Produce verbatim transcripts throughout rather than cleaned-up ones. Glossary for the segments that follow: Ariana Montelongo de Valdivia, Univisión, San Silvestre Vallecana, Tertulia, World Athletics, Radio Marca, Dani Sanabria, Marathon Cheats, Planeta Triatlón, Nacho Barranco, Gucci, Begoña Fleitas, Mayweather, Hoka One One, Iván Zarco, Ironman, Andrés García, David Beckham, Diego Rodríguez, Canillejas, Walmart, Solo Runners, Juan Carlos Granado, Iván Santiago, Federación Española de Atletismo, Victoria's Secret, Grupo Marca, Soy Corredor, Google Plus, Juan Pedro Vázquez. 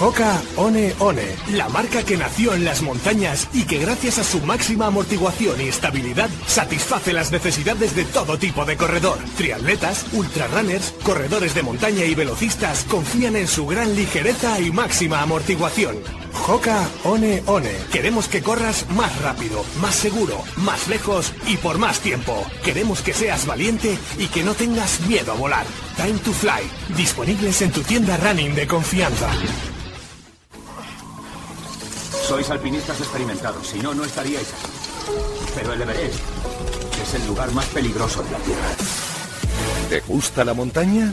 Hoka One One, la marca que nació en las montañas y que gracias a su máxima amortiguación y estabilidad satisface las necesidades de todo tipo de corredor. Triatletas, ultrarunners, corredores de montaña y velocistas confían en su gran ligereza y máxima amortiguación. Hoka One One. Queremos que corras más rápido, más seguro, más lejos y por más tiempo. Queremos que seas valiente y que no tengas miedo a volar. Time to Fly. Disponibles en tu tienda running de confianza. Sois alpinistas experimentados, si no, no estaríais aquí. Pero el Everest es el lugar más peligroso de la Tierra. ¿Te gusta la montaña?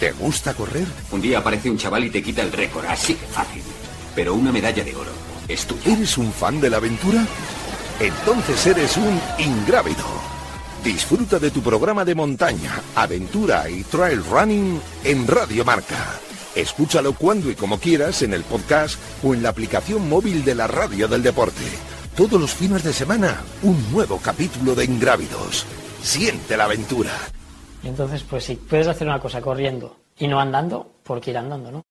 ¿Te gusta correr? Un día aparece un chaval y te quita el récord, así que fácil. Pero una medalla de oro es tuya. ¿Eres un fan de la aventura? Entonces eres un ingrávido. Disfruta de tu programa de montaña, aventura y trail running en Radio Marca. Escúchalo cuando y como quieras en el podcast o en la aplicación móvil de la Radio del Deporte. Todos los fines de semana, un nuevo capítulo de Ingrávidos. Siente la aventura. Entonces, pues si puedes hacer una cosa corriendo y no andando, ¿por qué ir andando, no?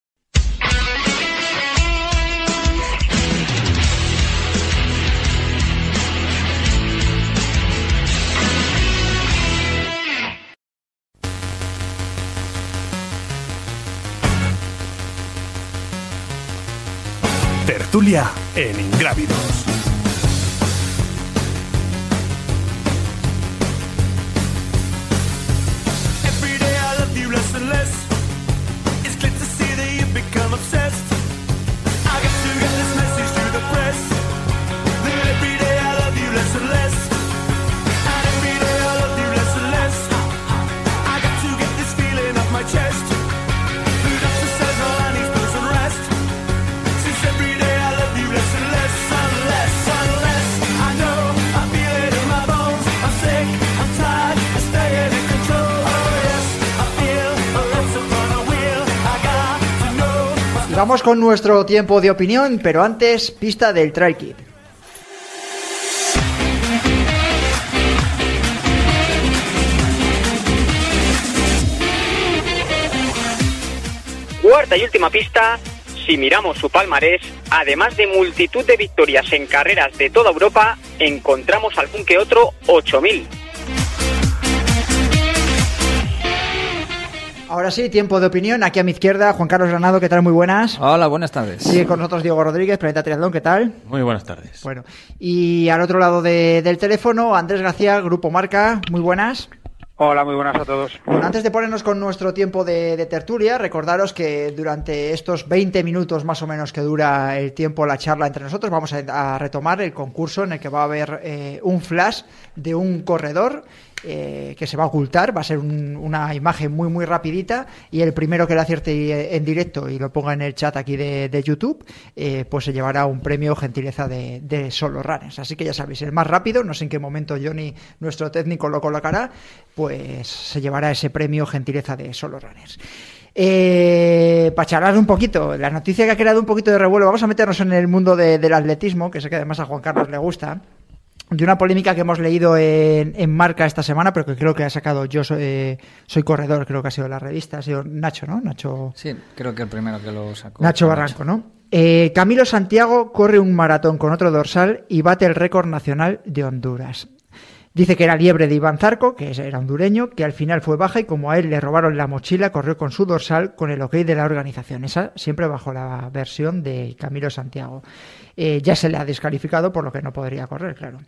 Tertulia en Ingrávidos. Vamos con nuestro tiempo de opinión, pero antes, pista del Trail Kit. Cuarta y última pista, si miramos su palmarés, además de multitud de victorias en carreras de toda Europa, encontramos algún que otro ocho mil. Ahora sí, tiempo de opinión. Aquí a mi izquierda, Juan Carlos Granado, ¿qué tal? Muy buenas. Hola, buenas tardes. Sigue con nosotros Diego Rodríguez, Planeta Triatlón, ¿qué tal? Muy buenas tardes. Bueno, y al otro lado de, del teléfono, Andrés García, Grupo Marca, muy buenas. Hola, muy buenas a todos. Bueno, antes de ponernos con nuestro tiempo de, de tertulia, recordaros que durante estos veinte minutos más o menos que dura el tiempo la charla entre nosotros, vamos a, a retomar el concurso en el que va a haber eh, un flash de un corredor. Eh, que se va a ocultar, va a ser un, una imagen muy muy rapidita y el primero que la acierte en directo y lo ponga en el chat aquí de, de YouTube eh, pues se llevará un premio gentileza de, de Solo Runners, así que ya sabéis, el más rápido, no sé en qué momento Johnny, nuestro técnico, lo colocará, pues se llevará ese premio gentileza de Solo Runners. Eh, para charlar un poquito, la noticia que ha creado un poquito de revuelo, vamos a meternos en el mundo de, del atletismo, que sé que además a Juan Carlos le gusta, de una polémica que hemos leído en, en Marca esta semana, pero que creo que ha sacado yo soy, eh, soy Corredor, creo que ha sido la revista, ha sido Nacho, ¿no? Nacho. Sí, creo que el primero que lo sacó. Nacho Barranco, Nacho. ¿No? Eh, Camilo Santiago corre un maratón con otro dorsal y bate el récord nacional de Honduras. Dice que era liebre de Iván Zarco, que era hondureño, que al final fue baja y como a él le robaron la mochila, corrió con su dorsal con el ok de la organización. Esa siempre bajo la versión de Camilo Santiago. Eh, ya se le ha descalificado, por lo que no podría correr, claro.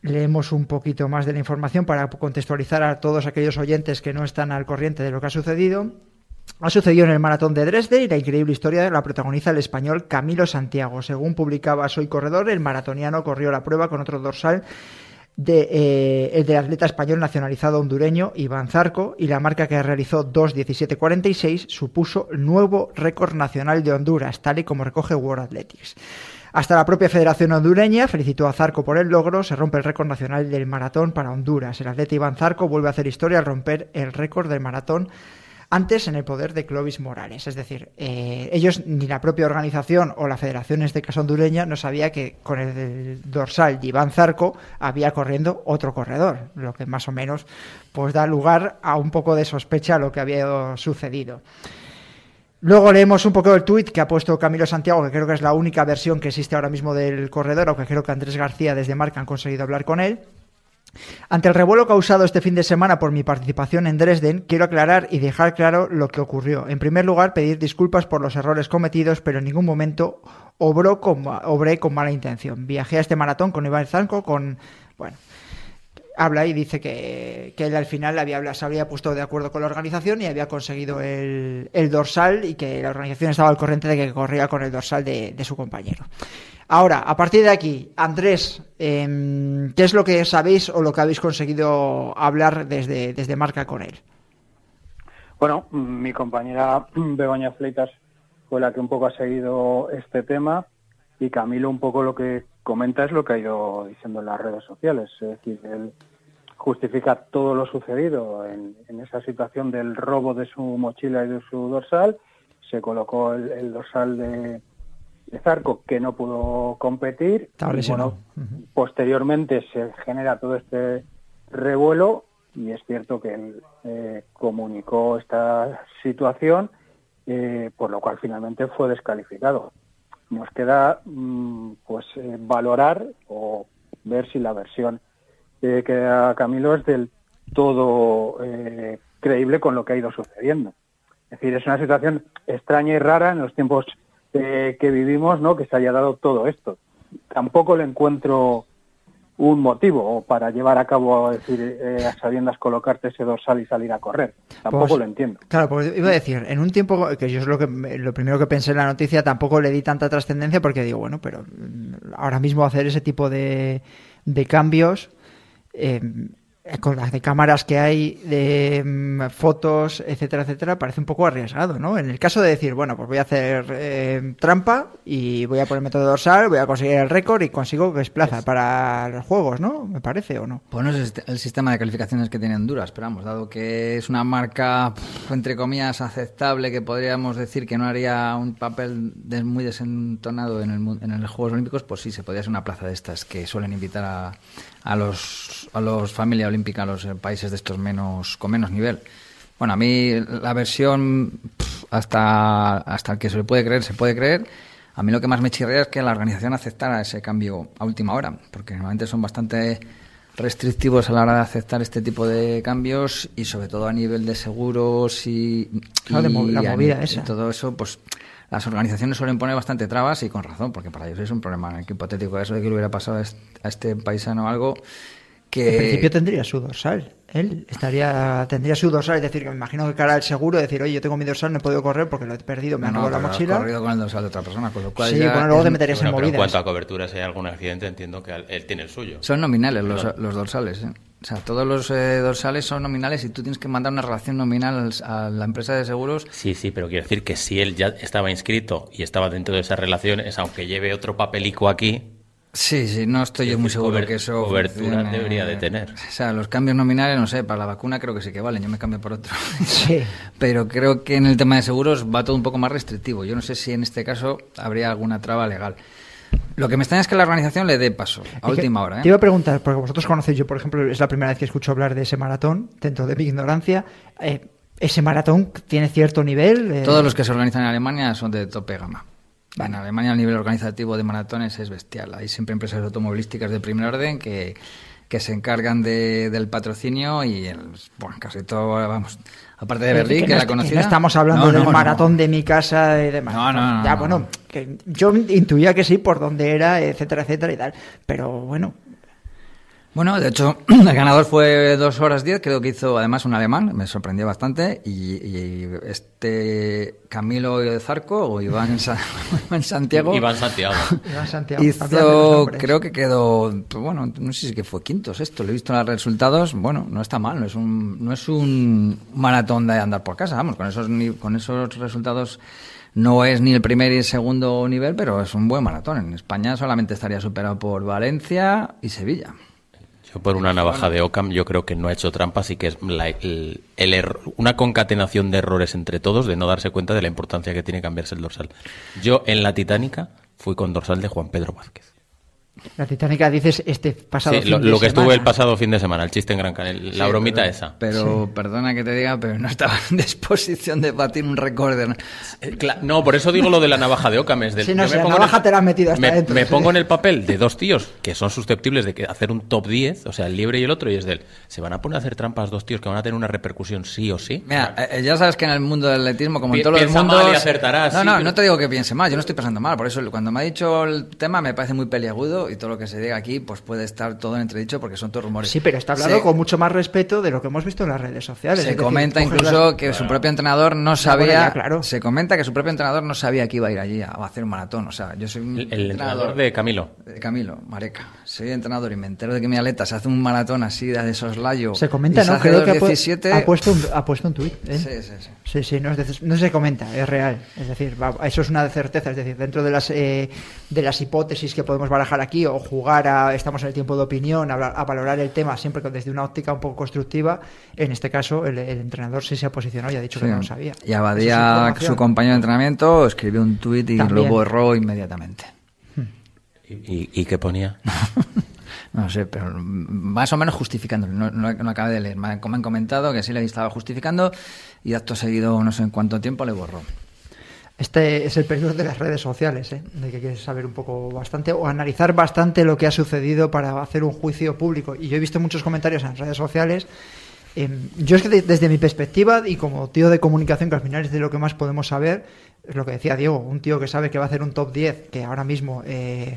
Leemos un poquito más de la información para contextualizar a todos aquellos oyentes que no están al corriente de lo que ha sucedido. Ha sucedido en el Maratón de Dresde y la increíble historia la protagoniza el español Camilo Santiago. Según publicaba Soy Corredor, el maratoniano corrió la prueba con otro dorsal de, eh, el del atleta español nacionalizado hondureño Iván Zarco, y la marca que realizó dos diecisiete cuarenta y seis supuso nuevo récord nacional de Honduras, tal y como recoge World Athletics. Hasta la propia Federación Hondureña felicitó a Zarco por el logro, se rompe el récord nacional del maratón para Honduras. El atleta Iván Zarco vuelve a hacer historia al romper el récord del maratón antes en el poder de Clovis Morales. Es decir, eh, ellos, ni la propia organización o la federación, en este caso hondureña, no sabía que con el, el dorsal de Iván Zarco había corriendo otro corredor, lo que más o menos pues da lugar a un poco de sospecha a lo que había sucedido. Luego leemos un poco el tuit que ha puesto Camilo Santiago, que creo que es la única versión que existe ahora mismo del corredor, aunque creo que Andrés García desde Marca han conseguido hablar con él. Ante el revuelo causado este fin de semana por mi participación en Dresden, quiero aclarar y dejar claro lo que ocurrió. En primer lugar, pedir disculpas por los errores cometidos, pero en ningún momento obró con, obré con mala intención. Viajé a este maratón con Iván Zarco, con... bueno... habla y dice que, que él al final había, se había puesto de acuerdo con la organización y había conseguido el, el dorsal y que la organización estaba al corriente de que corría con el dorsal de, de su compañero. Ahora, a partir de aquí, Andrés, eh, ¿qué es lo que sabéis o lo que habéis conseguido hablar desde, desde Marca con él? Bueno, mi compañera Begoña Fleitas fue la que un poco ha seguido este tema y Camilo un poco lo que comenta es lo que ha ido diciendo en las redes sociales, es decir, él justifica todo lo sucedido en, en esa situación del robo de su mochila y de su dorsal. Se colocó el, el dorsal de, de Zarco, que no pudo competir. Y, bueno, uh-huh. posteriormente se genera todo este revuelo y es cierto que él eh, comunicó esta situación, eh, por lo cual finalmente fue descalificado. Nos queda pues eh, valorar o ver si la versión eh, que da Camilo es del todo eh, creíble con lo que ha ido sucediendo. Es decir, es una situación extraña y rara en los tiempos eh, que vivimos, ¿no?, que se haya dado todo esto. Tampoco le encuentro un motivo para llevar a cabo, a decir, eh, a sabiendas colocarte ese dorsal y salir a correr. Tampoco pues, lo entiendo. Claro, porque iba a decir, en un tiempo que yo es lo que lo primero que pensé en la noticia, tampoco le di tanta trascendencia porque digo, bueno, pero ahora mismo hacer ese tipo de, de cambios, eh, con las de cámaras que hay, de fotos, etcétera, etcétera, parece un poco arriesgado, ¿no? En el caso de decir, bueno, pues voy a hacer eh, trampa y voy a ponerme todo dorsal, voy a conseguir el récord y consigo que es plaza para los juegos, ¿no? Me parece, ¿o no? Pues no es el sistema de calificaciones que tiene Honduras, pero vamos, dado que es una marca, entre comillas, aceptable, que podríamos decir que no haría un papel de, muy desentonado en el en los Juegos Olímpicos, pues sí, se podría ser una plaza de estas que suelen invitar a, a los a los familia olímpica a los países de estos menos con menos nivel. Bueno, a mí la versión pff, hasta hasta el que se le puede creer, se puede creer. A mí lo que más me chirrea es que la organización aceptara ese cambio a última hora, porque normalmente son bastante restrictivos a la hora de aceptar este tipo de cambios y sobre todo a nivel de seguros y, claro, y, la movida y esa. Todo eso, pues las organizaciones suelen poner bastante trabas y con razón, porque para ellos es un problema hipotético eso de que le hubiera pasado a este paisano algo. Que... en principio tendría su dorsal. Él estaría tendría su dorsal, es decir, que me imagino que cara al seguro decir, oye, yo tengo mi dorsal, no he podido correr porque lo he perdido, me no, han robado no, la mochila. No, corrido con el dorsal de otra persona, con lo cual sí, ya... bueno, luego te meterías bueno, en movidas. En cuanto a cobertura, si hay algún accidente, entiendo que él tiene el suyo. Son nominales los, los dorsales, ¿eh? O sea, todos los eh, dorsales son nominales y tú tienes que mandar una relación nominal a la empresa de seguros. Sí, sí, pero quiero decir que si él ya estaba inscrito y estaba dentro de esas relaciones, aunque lleve otro papelico aquí... Sí, sí, no estoy yo muy seguro que eso... cobertura debería de tener. O sea, los cambios nominales, no sé, para la vacuna creo que sí que valen, yo me cambio por otro. Sí. Pero creo que en el tema de seguros va todo un poco más restrictivo. Yo no sé si en este caso habría alguna traba legal. Lo que me extraña es que la organización le dé paso a es última hora, ¿eh? Te iba a preguntar, porque vosotros conocéis, yo por ejemplo, es la primera vez que escucho hablar de ese maratón, dentro de mi ignorancia... Eh, ¿ese maratón tiene cierto nivel? Eh... Todos los que se organizan en Alemania son de tope gama. Vale. En Alemania el nivel organizativo de maratones es bestial. Hay siempre empresas automovilísticas de primer orden que, que se encargan de, del patrocinio y el, bueno, casi todo, vamos, aparte de Berlín, que, que no, la conocida... Que no estamos hablando no, del no, maratón no. de mi casa y demás. No, no, no. Ya, no, bueno, no. Que yo intuía que sí, por dónde era, etcétera, etcétera y tal, pero bueno... Bueno, de hecho, el ganador fue dos horas diez, creo que hizo además un alemán, me sorprendió bastante, y, y este Camilo Zarco o Iván, San, Iván Santiago... Iván Santiago. Iván Santiago. Hizo, creo que quedó, bueno, no sé si que fue quinto, sexto, lo he visto en los resultados, bueno, no está mal, no es un, no es un maratón de andar por casa, vamos, con esos, con esos resultados... No es ni el primer y segundo nivel, pero es un buen maratón. En España solamente estaría superado por Valencia y Sevilla. Yo por una navaja de Occam yo creo que no ha hecho trampa, así que es la, el, el error, una concatenación de errores entre todos de no darse cuenta de la importancia que tiene cambiarse el dorsal. Yo en la Titánica fui con dorsal de Juan Pedro Vázquez. La titánica, dices, este pasado sí, fin lo, de semana. Lo que semana. estuvo el pasado fin de semana, el chiste en Gran Canaria, sí, la bromita pero, esa. Pero, sí. perdona que te diga, pero no estaba en disposición de batir un récord. De... No, por eso digo lo de la navaja de Ocames. Del... Sí, no, si la navaja el... te la has metido hasta me, dentro. Me sí. pongo en el papel de dos tíos que son susceptibles de hacer un top diez, o sea, el libre y el otro, y es del... ¿Se van a poner a hacer trampas dos tíos que van a tener una repercusión sí o sí? Mira, claro. eh, ya sabes que en el mundo del atletismo, como Pi en todos los mundos... Mal y acertarás, no, no, sí, pero... no te digo que piense mal, yo no estoy pensando mal. Por eso, cuando me ha dicho el tema, me parece muy peliagudo. Y todo lo que se diga aquí, pues puede estar todo en entredicho porque son todos rumores. Sí, pero está hablado se, con mucho más respeto de lo que hemos visto en las redes sociales. Se comenta decir, incluso las... que claro. su propio entrenador no sabía. Idea, claro. Se comenta que su propio entrenador no sabía que iba a ir allí a hacer un maratón. O sea, yo soy un el, el entrenador, entrenador de Camilo. De Camilo, Mareca. Soy entrenador y me entero de que mi atleta se hace un maratón así de soslayo. Se comenta, se ¿no? Creo que diecisiete... ha puesto un, ha puesto un tuit. ¿Eh? Sí, sí, sí. Sí, sí, no, es de, no se comenta, es real. Es decir, va, eso es una certeza. Es decir, dentro de las, eh, de las hipótesis que podemos barajar aquí, o jugar a, estamos en el tiempo de opinión, a, a valorar el tema siempre desde una óptica un poco constructiva, en este caso el, el entrenador sí se ha posicionado y ha dicho sí. que no lo sabía. Y Abadía, su compañero de entrenamiento, escribió un tuit y También. lo borró inmediatamente. ¿Y, y, y qué ponía? No sé, pero más o menos justificándolo. No, no, no acabé de leer. Me han comentado que sí le estaba justificando y acto seguido, no sé en cuánto tiempo, le borró. Este es el periodo de las redes sociales, ¿eh? De que quieres saber un poco bastante o analizar bastante lo que ha sucedido para hacer un juicio público. Y yo he visto muchos comentarios en redes sociales. Eh, yo es que de, desde mi perspectiva y como tío de comunicación, que al final es de lo que más podemos saber, es lo que decía Diego, un tío que sabe que va a hacer un top diez, que ahora mismo eh,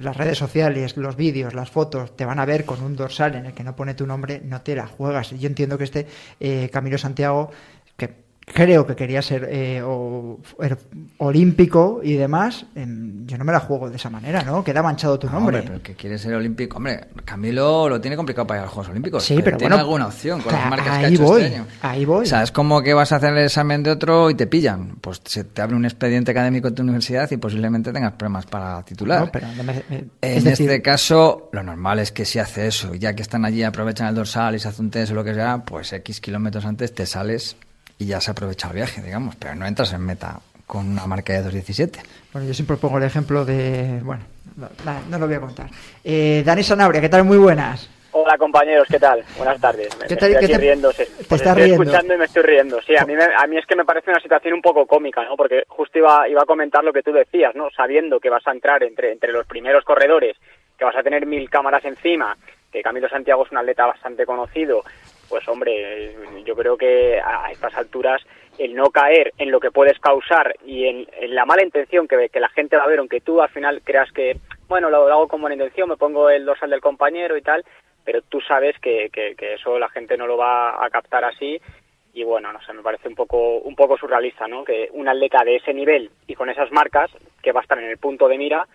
las redes sociales, los vídeos, las fotos, te van a ver con un dorsal en el que no pone tu nombre, no te la juegas. Yo entiendo que este eh, Camilo Santiago, que... creo que quería ser eh, o, er, olímpico y demás, eh, yo no me la juego de esa manera, ¿no? Queda manchado tu no, nombre. Hombre, pero que quiere ser olímpico. Hombre, Camilo lo tiene complicado para ir a los Juegos Olímpicos. Sí, pero, pero tiene bueno, alguna opción con claro, las marcas que ha hecho voy, este año. Ahí voy. O sea, es como que vas a hacer el examen de otro y te pillan. Pues se te abre un expediente académico en tu universidad y posiblemente tengas problemas para titular. No, pero me, me, en es decir, este caso, lo normal es que si hace eso, ya que están allí, aprovechan el dorsal y se hace un test o lo que sea, pues X kilómetros antes te sales... y ya se aprovecha el viaje, digamos, pero no entras en meta con una marca de dos diecisiete. Bueno, yo siempre pongo el ejemplo de... Bueno, no, no lo voy a contar. Eh, Dani Sanabria, ¿qué tal? Muy buenas. Hola, compañeros, ¿qué tal? Buenas tardes. Me, ¿Qué tal, estoy qué aquí te... riendo. Te pues estás estoy riendo. escuchando y me estoy riendo. Sí, a mí, me, a mí es que me parece una situación un poco cómica, ¿no? Porque justo iba, iba a comentar lo que tú decías, ¿no? Sabiendo que vas a entrar entre, entre los primeros corredores, que vas a tener mil cámaras encima, que Camilo Santiago es un atleta bastante conocido... Pues hombre, yo creo que a estas alturas el no caer en lo que puedes causar y en, en la mala intención que, que la gente va a ver, aunque tú al final creas que, bueno, lo, lo hago con buena intención, me pongo el dorsal del compañero y tal, pero tú sabes que, que, que eso la gente no lo va a captar así y bueno, no sé, me parece un poco, un poco surrealista, ¿no? Que un atleta de ese nivel y con esas marcas, que va a estar en el punto de mira,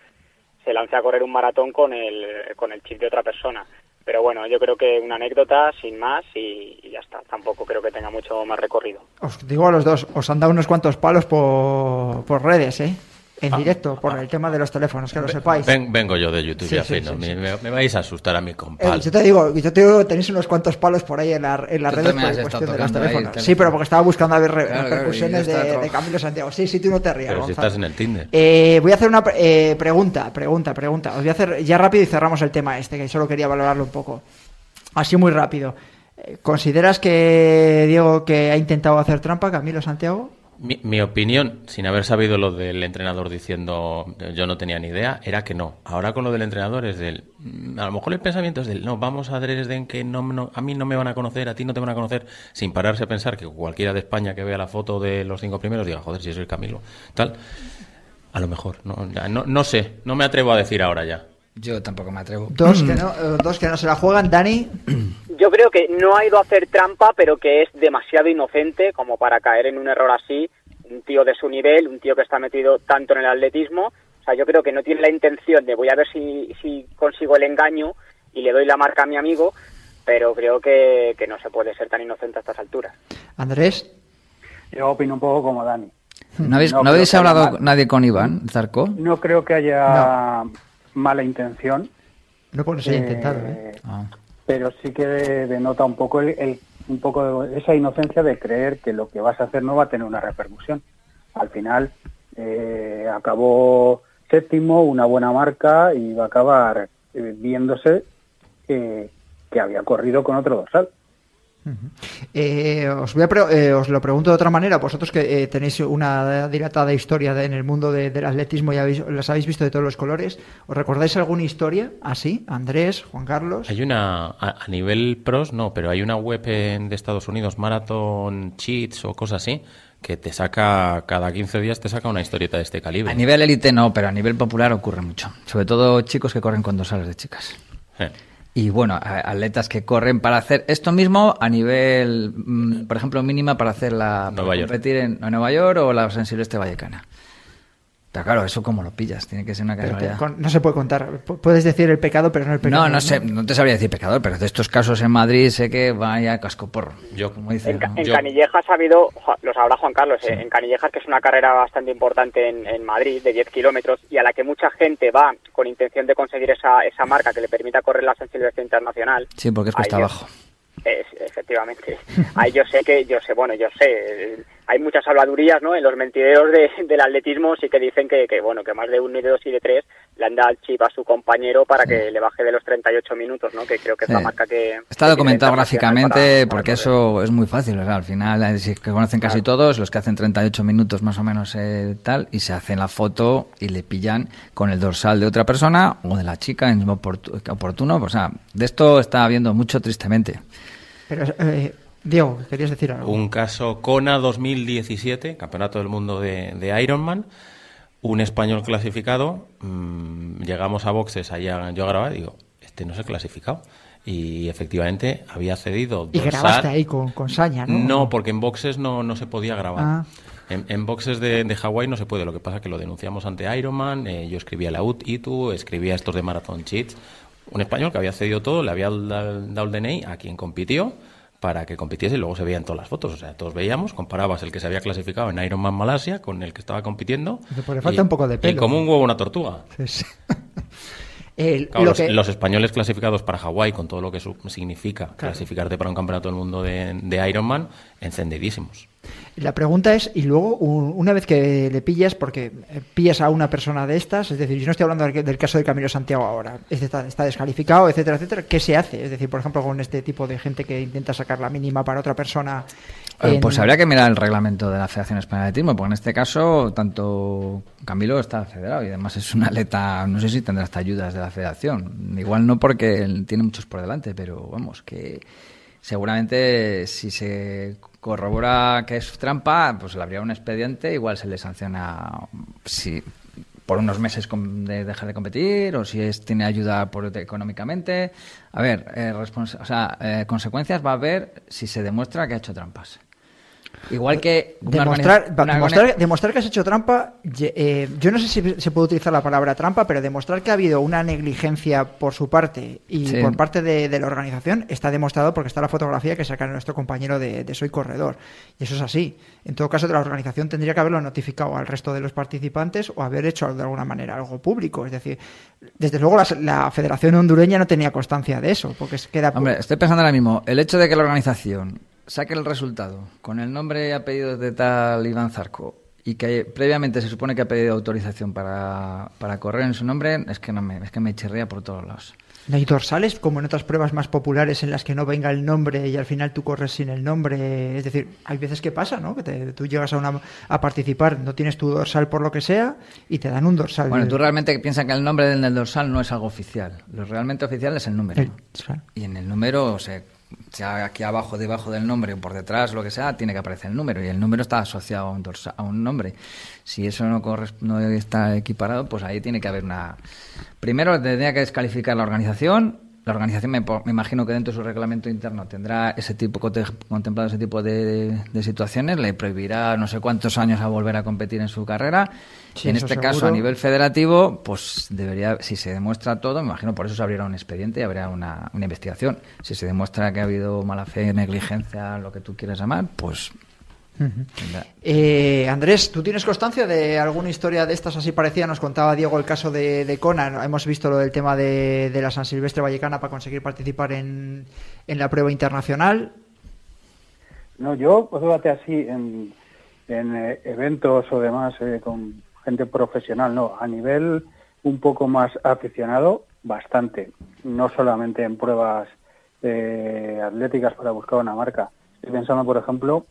se lance a correr un maratón con el, con el chip de otra persona. Pero bueno, yo creo que una anécdota sin más y, y ya está. Tampoco creo que tenga mucho más recorrido. Os digo a los dos, os han dado unos cuantos palos por, por redes, ¿eh? En ah, directo, por ah, el tema de los teléfonos, que ven, lo sepáis. Ven, vengo yo de YouTube, sí, ya sí, fino. Sí, sí, me, sí. me vais a asustar a mí con palos. Eh, yo te digo, yo te digo, tenéis unos cuantos palos por ahí en, la, en las redes por cuestión de los teléfonos. Ahí, sí, pero porque estaba buscando a ver claro, las repercusiones de, de Camilo Santiago. Sí, sí, tú no te rías, Pero Gonzalo. Si estás en el Tinder. Eh, voy a hacer una eh, pregunta, pregunta, pregunta. Os voy a hacer ya rápido y cerramos el tema este, que solo quería valorarlo un poco. Así muy rápido. ¿Consideras que, Diego, que ha intentado hacer trampa Camilo Santiago? Mi, mi opinión, sin haber sabido lo del entrenador diciendo yo no tenía ni idea, era que no. Ahora con lo del entrenador es del... A lo mejor el pensamiento es del no, vamos a Dresden, que no, no, a mí no me van a conocer, a ti no te van a conocer, sin pararse a pensar que cualquiera de España que vea la foto de los cinco primeros diga, joder, si soy Camilo, tal. A lo mejor, no, ya, no, no sé, no me atrevo a decir ahora ya. Yo tampoco me atrevo. Dos que no, dos que no se la juegan, Dani... Yo creo que no ha ido a hacer trampa, pero que es demasiado inocente como para caer en un error así. Un tío de su nivel, un tío que está metido tanto en el atletismo. O sea, yo creo que no tiene la intención de voy a ver si, si consigo el engaño y le doy la marca a mi amigo, pero creo que, que no se puede ser tan inocente a estas alturas. Andrés. Yo opino un poco como Dani. ¿No habéis, no ¿no habéis hablado mal. nadie con Iván Zarco? No creo que haya no. mala intención. No porque se haya eh, intentado, ¿eh? Ah. Pero sí que denota un poco el, el un poco esa inocencia de creer que lo que vas a hacer no va a tener una repercusión. Al final eh, acabó séptimo, una buena marca, y va a acabar eh, viéndose eh, que había corrido con otro dorsal. Uh-huh. Eh, os, voy a pre- eh, os lo pregunto de otra manera, vosotros que eh, tenéis una dilatada historia de, en el mundo de, del atletismo y habéis, las habéis visto de todos los colores, ¿os recordáis alguna historia así? Andrés, Juan Carlos. Hay una, a, a nivel pros no, pero hay una web en, de Estados Unidos, Marathon Cheats o cosas así, que te saca, cada quince días te saca una historieta de este calibre. A nivel élite no, pero a nivel popular ocurre mucho, sobre todo chicos que corren con dorsales de chicas. Eh. Y bueno, atletas que corren para hacer esto mismo a nivel, por ejemplo, mínima para hacer la Nueva para competir en, en Nueva York o la San Silvestre Vallecana. Pero claro, eso como lo pillas, tiene que ser una casualidad. Con, no se puede contar, P- puedes decir el pecado, pero no el pecado. No, no sé, no te sabría decir pecador, pero de estos casos en Madrid sé que vaya cascoporro. Yo, como dice, en, ¿no? en yo. Canillejas ha habido, lo sabrá Juan Carlos, sí. eh, en Canillejas, que es una carrera bastante importante en, en Madrid, de diez kilómetros, y a la que mucha gente va con intención de conseguir esa, esa marca que le permita correr la San Silvestre Internacional. Sí, porque es cuesta abajo. Es, efectivamente. Ahí yo sé que, yo sé, bueno, yo sé, hay muchas habladurías, ¿no? En los mentideros de, del atletismo sí que dicen que, que, bueno, que más de uno y de dos y de tres le han dado el chip a su compañero para que sí. le baje de los treinta y ocho minutos, ¿no? Que creo que es sí. la marca que... Está documentado que gráficamente para, porque para eso es muy fácil, ¿verdad? Al final, si que conocen casi claro. todos, los que hacen treinta y ocho minutos más o menos eh, tal, y se hacen la foto y le pillan con el dorsal de otra persona o de la chica en oportuno. O sea, de esto está habiendo mucho, tristemente. Pero, eh, Diego, ¿querías decir algo? Un caso Kona dos mil diecisiete, Campeonato del Mundo de, de Ironman, un español clasificado, mmm, llegamos a boxes allá, yo grababa y digo, este no se ha clasificado. Y efectivamente había cedido dorsal. Y grabaste ahí con, con saña, ¿no? No, porque en boxes no, no se podía grabar. Ah. En, en boxes de, de Hawái no se puede, lo que pasa es que lo denunciamos ante Ironman, eh, yo escribía la I T U, escribía estos de Marathon Cheats. Un español que había cedido todo, le había dado el D N I a quien compitió para que compitiese y luego se veían todas las fotos. O sea, todos veíamos, comparabas el que se había clasificado en Ironman Malasia con el que estaba compitiendo. Pero le falta y, un poco de pelo. Y como un huevo una tortuga. Sí, sí. El, claro, lo los, que... los españoles clasificados para Hawái, con todo lo que su- significa claro. clasificarte para un campeonato del mundo de, de Ironman, encendidísimos. La pregunta es, y luego una vez que le pillas, porque pillas a una persona de estas, es decir, yo no estoy hablando del caso de Camilo Santiago ahora, está, está descalificado, etcétera, etcétera, ¿qué se hace? Es decir, por ejemplo, con este tipo de gente que intenta sacar la mínima para otra persona... En... Pues habría que mirar el reglamento de la Federación Española de Atletismo, porque en este caso tanto Camilo está federado y además es una atleta, no sé si tendrá hasta ayudas de la federación, igual no porque tiene muchos por delante, pero vamos, que seguramente si se... corrobora que es trampa, pues le habría un expediente, igual se le sanciona si por unos meses de dejar de competir o si es tiene ayuda por, económicamente. A ver, eh, respons- o sea, eh, consecuencias va a haber si se demuestra que ha hecho trampas. Igual que... Demostrar, organiz- demostrar, organiz- demostrar que has hecho trampa, eh, yo no sé si se puede utilizar la palabra trampa, pero demostrar que ha habido una negligencia por su parte y sí. por parte de, de la organización está demostrado porque está la fotografía que saca nuestro compañero de, de Soy Corredor. Y eso es así. En todo caso, la organización tendría que haberlo notificado al resto de los participantes o haber hecho de alguna manera algo público. Es decir, desde luego la, la Federación Hondureña no tenía constancia de eso. Porque queda... Hombre, estoy pensando ahora mismo, el hecho de que la organización... saque el resultado con el nombre y apellidos de tal Iván Zarco y que previamente se supone que ha pedido autorización para, para correr en su nombre, es que no me es que me chirría por todos lados. ¿No hay dorsales como en otras pruebas más populares en las que no venga el nombre y al final tú corres sin el nombre? Es decir, hay veces que pasa, ¿no? Que te, tú llegas a una a participar, no tienes tu dorsal por lo que sea y te dan un dorsal. Bueno, tú realmente piensas que el nombre del dorsal no es algo oficial. Lo realmente oficial es el número. El, claro. Y en el número se... sea aquí abajo, debajo del nombre o por detrás, lo que sea, tiene que aparecer el número y el número está asociado a un, dorsa, a un nombre. Si eso no, corres, no está equiparado, pues ahí tiene que haber una... Primero tendría que descalificar la organización. La organización me, me imagino que dentro de su reglamento interno tendrá ese tipo contemplado ese tipo de, de situaciones, le prohibirá no sé cuántos años a volver a competir en su carrera. Sí, en este seguro. Caso, a nivel federativo, pues debería, si se demuestra todo, me imagino por eso se abrirá un expediente y habrá una, una investigación. Si se demuestra que ha habido mala fe, negligencia, lo que tú quieras llamar, pues... Uh-huh. Eh, Andrés, ¿tú tienes constancia de alguna historia de estas así parecida? Nos contaba Diego el caso de, de Kona. Hemos visto lo del tema de, de la San Silvestre Vallecana para conseguir participar en, en la prueba internacional. No, yo, pues fíjate así en, en eh, eventos o demás eh, con gente profesional no, a nivel un poco más aficionado, bastante, no solamente en pruebas eh, atléticas para buscar una marca. Estoy pensando, por ejemplo,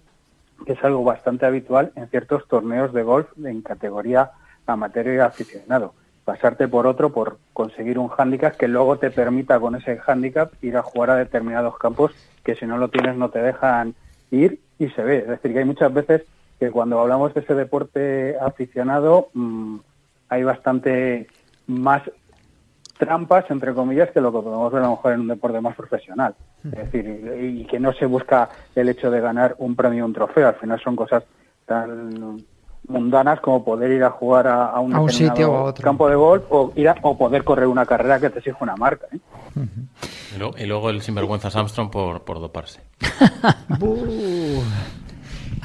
que es algo bastante habitual en ciertos torneos de golf en categoría amateur y aficionado. Pasarte por otro por conseguir un hándicap que luego te permita con ese hándicap ir a jugar a determinados campos que si no lo tienes no te dejan ir y se ve. Es decir, que hay muchas veces que cuando hablamos de ese deporte aficionado mmm, hay bastante más trampas, entre comillas, que lo que podemos ver a lo mejor en un deporte más profesional. Es decir, y, y que no se busca el hecho de ganar un premio o un trofeo. Al final son cosas tan mundanas como poder ir a jugar a, a un, a un sitio o a otro, campo de golf, o ir a, o poder correr una carrera que te exige una marca, ¿eh? Uh-huh. Y luego el sinvergüenza Armstrong por, por doparse.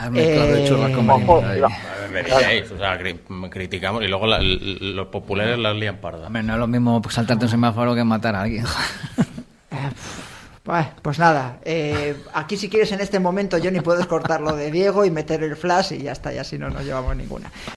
Ah, eh... de con Ojo, ahí. No. Veríais, o sea, cri criticamos y luego la, los populares las lían pardas. No es lo mismo saltarte un semáforo que matar a alguien. Pues nada, eh, aquí si quieres en este momento, Johnny, puedes cortar lo de Diego y meter el flash y ya está, y así no nos llevamos ninguna.